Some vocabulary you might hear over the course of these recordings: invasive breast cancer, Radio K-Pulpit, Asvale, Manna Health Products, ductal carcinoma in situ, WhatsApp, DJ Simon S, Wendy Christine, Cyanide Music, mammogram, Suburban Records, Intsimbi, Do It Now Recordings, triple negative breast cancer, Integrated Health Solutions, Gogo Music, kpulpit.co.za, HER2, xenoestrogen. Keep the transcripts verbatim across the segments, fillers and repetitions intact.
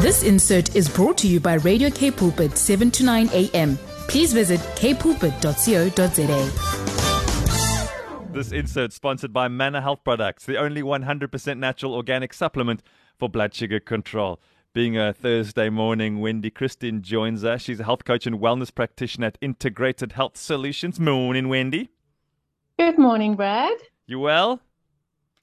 This insert is brought to you by Radio K-Pulpit, seven to nine a.m. Please visit k pulpit dot co dot za. This insert sponsored by Manna Health Products, the only one hundred percent natural organic supplement for blood sugar control. Being a Thursday morning, Wendy Christine joins us. She's a health coach and wellness practitioner at Integrated Health Solutions. Morning, Wendy. Good morning, Brad. You well?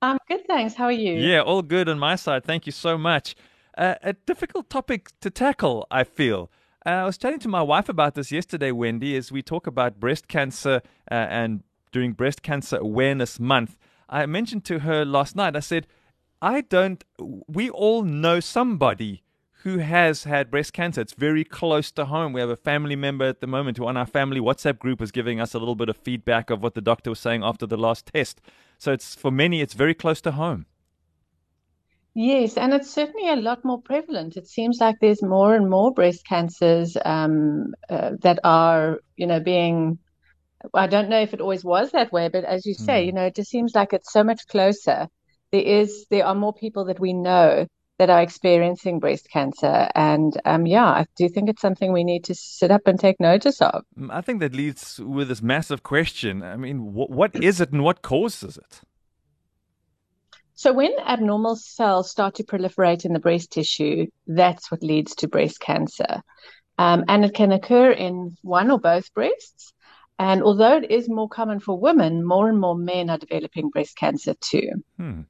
I'm good, thanks. How are you? Yeah, all good on my side. Thank you so much. Uh, a difficult topic to tackle, I feel. Uh, I was chatting to my wife about this yesterday, Wendy, as we talk about breast cancer uh, and during Breast Cancer Awareness Month. I mentioned to her last night, I said, I don't, we all know somebody who has had breast cancer. It's very close to home. We have a family member at the moment who on our family WhatsApp group is giving us a little bit of feedback of what the doctor was saying after the last test. So it's for many, it's very close to home. Yes, and it's certainly a lot more prevalent. It seems like there's more and more breast cancers um, uh, that are, you know, being, I don't know if it always was that way, but as you say, mm. you know, it just seems like it's so much closer. There is, there are more people that we know that are experiencing breast cancer. And um, yeah, I do think it's something we need to sit up and take notice of. I think that leads with this massive question. I mean, wh- what is it and what causes it? So when abnormal cells start to proliferate in the breast tissue, that's what leads to breast cancer. Um, and it can occur in one or both breasts. And although it is more common for women, more and more men are developing breast cancer too. Hmm.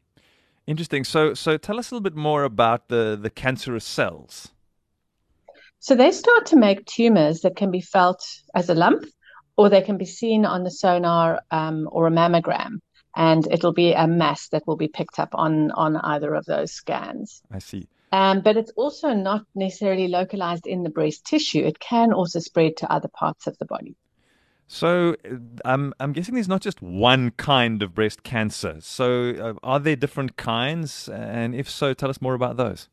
Interesting. So so tell us a little bit more about the, the cancerous cells. So they start to make tumors that can be felt as a lump, or they can be seen on the sonar um, or a mammogram. And it'll be a mass that will be picked up on, on either of those scans. I see. Um, but it's also not necessarily localized in the breast tissue. It can also spread to other parts of the body. So um, I'm guessing there's not just one kind of breast cancer. So uh, are there different kinds? And if so, tell us more about those.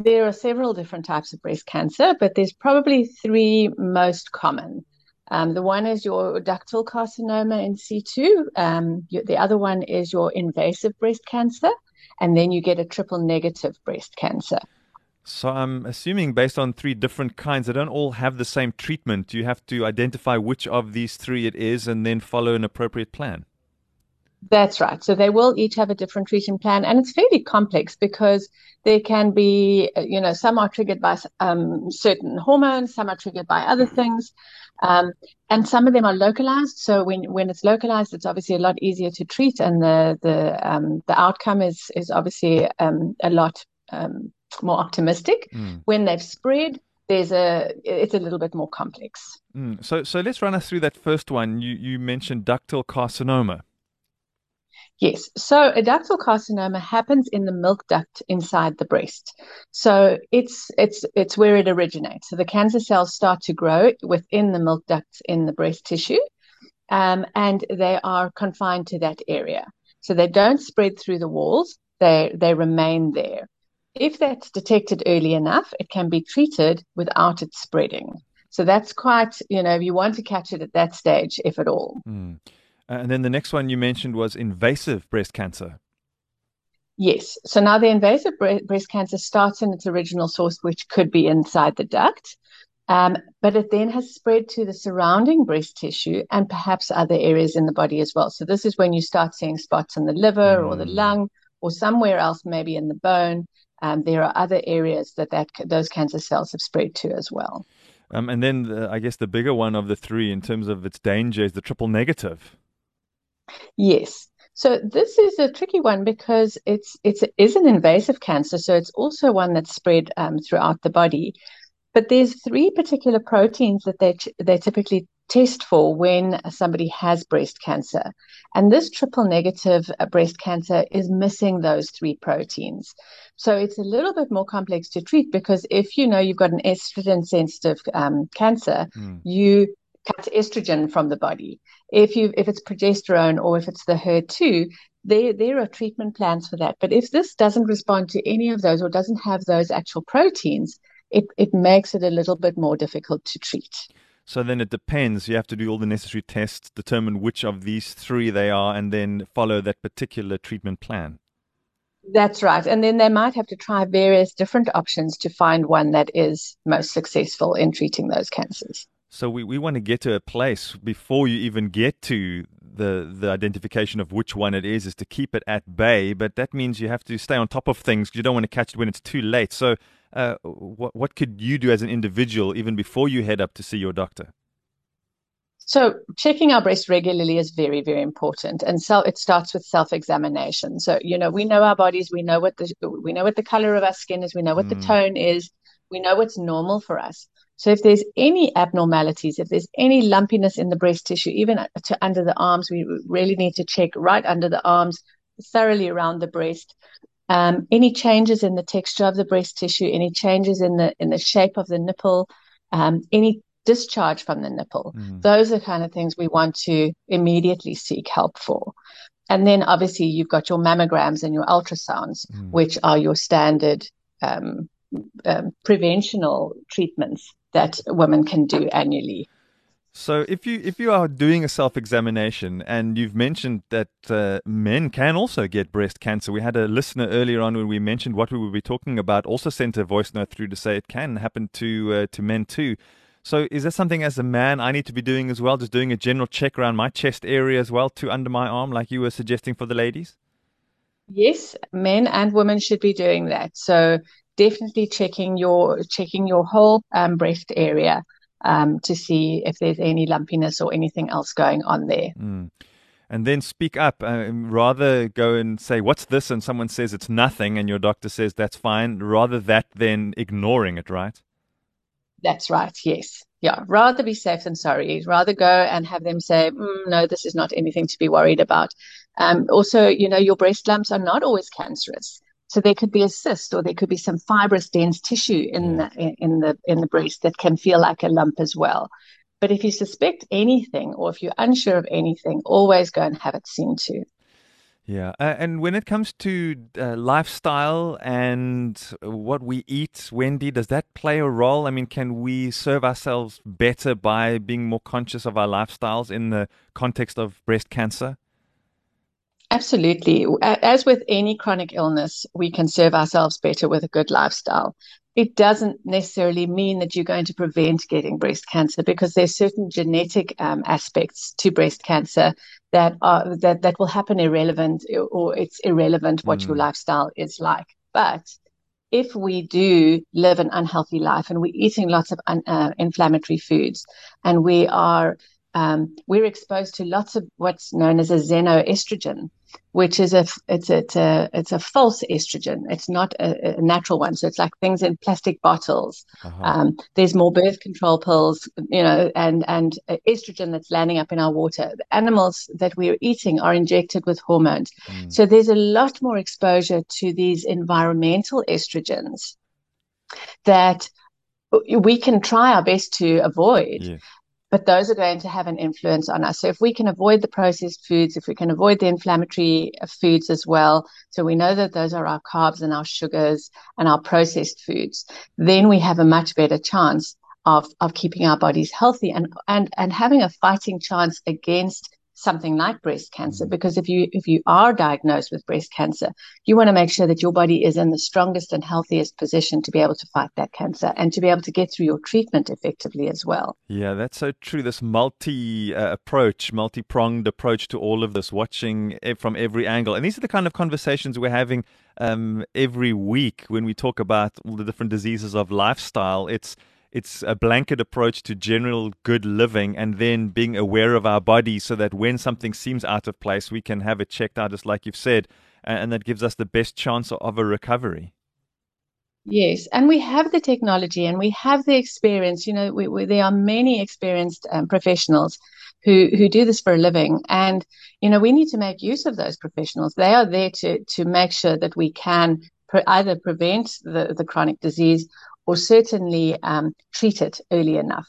There are several different types of breast cancer, but there's probably three most common. Um, the one is your ductal carcinoma in situ. Um, you, the other one is your invasive breast cancer. And then you get a triple negative breast cancer. So I'm assuming based on three different kinds, they don't all have the same treatment. You have to identify which of these three it is and then follow an appropriate plan. That's right. So they will each have a different treatment plan. And it's fairly complex because there can be, you know, some are triggered by um, certain hormones, some are triggered by other things. Um, and some of them are localized. So when, when it's localized, it's obviously a lot easier to treat. And the the um, the outcome is, is obviously um, a lot um, more optimistic. Mm. When they've spread, there's a it's a little bit more complex. Mm. So so let's run us through that first one. You you mentioned ductal carcinoma. Yes. So a ductal carcinoma happens in the milk duct inside the breast. So it's it's it's where it originates. So the cancer cells start to grow within the milk ducts in the breast tissue, um, and they are confined to that area. So they don't spread through the walls. They they remain there. If that's detected early enough, it can be treated without it spreading. So that's quite, you know, you want to catch it at that stage, if at all. Mm. And then the next one you mentioned was invasive breast cancer. Yes. So now the invasive breast cancer starts in its original source, which could be inside the duct, um, but it then has spread to the surrounding breast tissue and perhaps other areas in the body as well. So this is when you start seeing spots in the liver mm. or the lung or somewhere else, maybe in the bone. Um, there are other areas that, that those cancer cells have spread to as well. Um, and then the, I guess the bigger one of the three in terms of its danger is the triple negative. Yes. So this is a tricky one because it's it's it is an invasive cancer, so it's also one that's spread um, throughout the body. But there's three particular proteins that they they typically test for when somebody has breast cancer. And this triple negative breast cancer is missing those three proteins. So it's a little bit more complex to treat because if you know you've got an estrogen sensitive um, cancer, mm. you cut estrogen from the body. If you if it's progesterone or if it's the H E R two, there there are treatment plans for that. But if this doesn't respond to any of those or doesn't have those actual proteins, it, it makes it a little bit more difficult to treat. So then it depends. You have to do all the necessary tests, determine which of these three they are, and then follow that particular treatment plan. That's right. And then they might have to try various different options to find one that is most successful in treating those cancers. So we, we want to get to a place before you even get to the the identification of which one it is, is to keep it at bay. But that means you have to stay on top of things. You don't want to catch it when it's too late. So uh, what, what could you do as an individual even before you head up to see your doctor? So checking our breast regularly is very, very important. And so it starts with self-examination. So, you know, we know our bodies, we know what the we know what the color of our skin is, we know what mm. the tone is, we know what's normal for us. So if there's any abnormalities, if there's any lumpiness in the breast tissue, even to under the arms, we really need to check right under the arms, thoroughly around the breast. Um, any changes in the texture of the breast tissue, any changes in the in the shape of the nipple, um, any discharge from the nipple. Mm. Those are the kind of things we want to immediately seek help for. And then obviously you've got your mammograms and your ultrasounds, mm. which are your standard um, um, preventional treatments that women can do annually. So if you if you are doing a self-examination, and you've mentioned that uh, men can also get breast cancer. We had a listener earlier on when we mentioned what we would be talking about also sent a voice note through to say it can happen to uh, to men too. So is that something as a man I need to be doing as well, just doing a general check around my chest area as well to under my arm like you were suggesting for the ladies? Yes, men and women should be doing that. So definitely checking your checking your whole um, breast area um, to see if there's any lumpiness or anything else going on there. Mm. And then speak up. Uh, rather go and say, what's this? And someone says it's nothing and your doctor says that's fine, rather that than ignoring it, right? That's right. Yes. Yeah. Rather be safe than sorry. Rather go and have them say, mm, no, this is not anything to be worried about. Um, also, you know, your breast lumps are not always cancerous. So there could be a cyst or there could be some fibrous dense tissue in yeah. the, in the, in the breast that can feel like a lump as well. But if you suspect anything or if you're unsure of anything, always go and have it seen to. Yeah, uh, and when it comes to uh, lifestyle and what we eat, Wendy, does that play a role? I mean, can we serve ourselves better by being more conscious of our lifestyles in the context of breast cancer? Absolutely. As with any chronic illness, we can serve ourselves better with a good lifestyle. It doesn't necessarily mean that you're going to prevent getting breast cancer, because there's certain genetic um, aspects to breast cancer that are that, that will happen irrelevant, or it's irrelevant what mm. your lifestyle is like. But if we do live an unhealthy life and we're eating lots of un, uh, inflammatory foods, and we are um, we're exposed to lots of what's known as a xenoestrogen, which is a it's a, it's a it's a false estrogen. It's not a, a natural one. So it's like things in plastic bottles. Uh-huh. Um, there's more birth control pills, you know, and and estrogen that's landing up in our water. The animals that we're eating are injected with hormones. Mm. So there's a lot more exposure to these environmental estrogens that we can try our best to avoid. Yeah. But those are going to have an influence on us. So if we can avoid the processed foods, if we can avoid the inflammatory foods as well, so we know that those are our carbs and our sugars and our processed foods, then we have a much better chance of of keeping our bodies healthy and and and having a fighting chance against something like breast cancer. Because if you if you are diagnosed with breast cancer, you want to make sure that your body is in the strongest and healthiest position to be able to fight that cancer and to be able to get through your treatment effectively as well. Yeah, that's so true. This multi uh, approach, multi-pronged approach to all of this, watching from every angle. And these are the kind of conversations we're having um, every week when we talk about all the different diseases of lifestyle. It's It's a blanket approach to general good living, and then being aware of our body so that when something seems out of place, we can have it checked out, just like you've said, and that gives us the best chance of a recovery. Yes, and we have the technology and we have the experience. You know, we, we, there are many experienced um, professionals who, who do this for a living, and, you know, we need to make use of those professionals. They are there to, to make sure that we can pre- either prevent the, the chronic disease or certainly um, treat it early enough.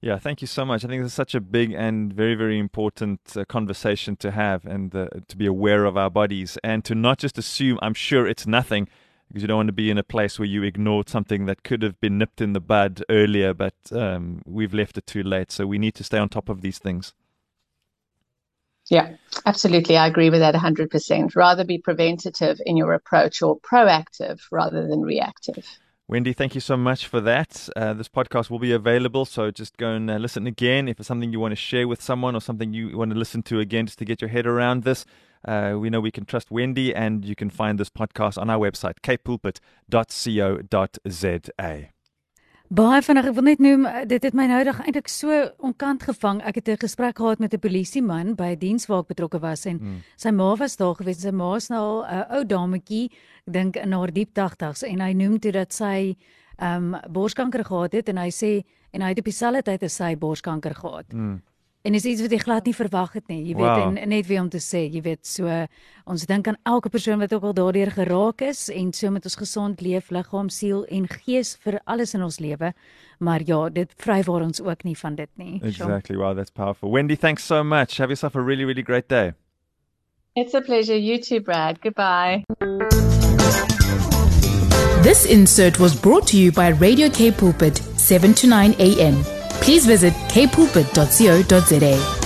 Yeah, thank you so much. I think this is such a big and very, very important uh, conversation to have, and uh, to be aware of our bodies and to not just assume, I'm sure it's nothing, because you don't want to be in a place where you ignored something that could have been nipped in the bud earlier, but um, we've left it too late. So we need to stay on top of these things. Yeah, absolutely. I agree with that one hundred percent. Rather be preventative in your approach or proactive rather than reactive. Wendy, thank you so much for that. Uh, this podcast will be available, so just go and uh, listen again. If it's something you want to share with someone or something you want to listen to again just to get your head around this, uh, we know we can trust Wendy, and you can find this podcast on our website, k pulpit dot co dot z a. Baie vinnig, ek wil net noem, dit het my nou dag eintlik so onkant gevang. Ek het 'n gesprek gehad met 'n polisieman by 'n diens waar ek betrokke was en mm. sy ma was daar gewees. Sy ma's nou 'n ou dametjie, ek dink in haar diep tagtigs, en hy noem toe dat sy um borskanker gehad het, en hy sê en hy het op dieselfde tyd as sy borskanker gehad. Mm. En is iets wat jy glad nie verwag het nie. Jy weet, wow. en, net wie om te sê, jy weet, so ons dink aan elke persoon wat ook al daardeur geraak is, en so met ons gesond leef, liggaam, siel en gees vir alles in ons lewe. Maar ja, dit vrywaar ons ook nie van dit nie. Exactly. Wow, that's powerful. Wendy, thanks so much. Have yourself a really, really great day. It's a pleasure. You too, Brad. Goodbye. This insert was brought to you by Radio K Pulpit, seven to nine a.m. Please visit k pulpit dot co dot z a.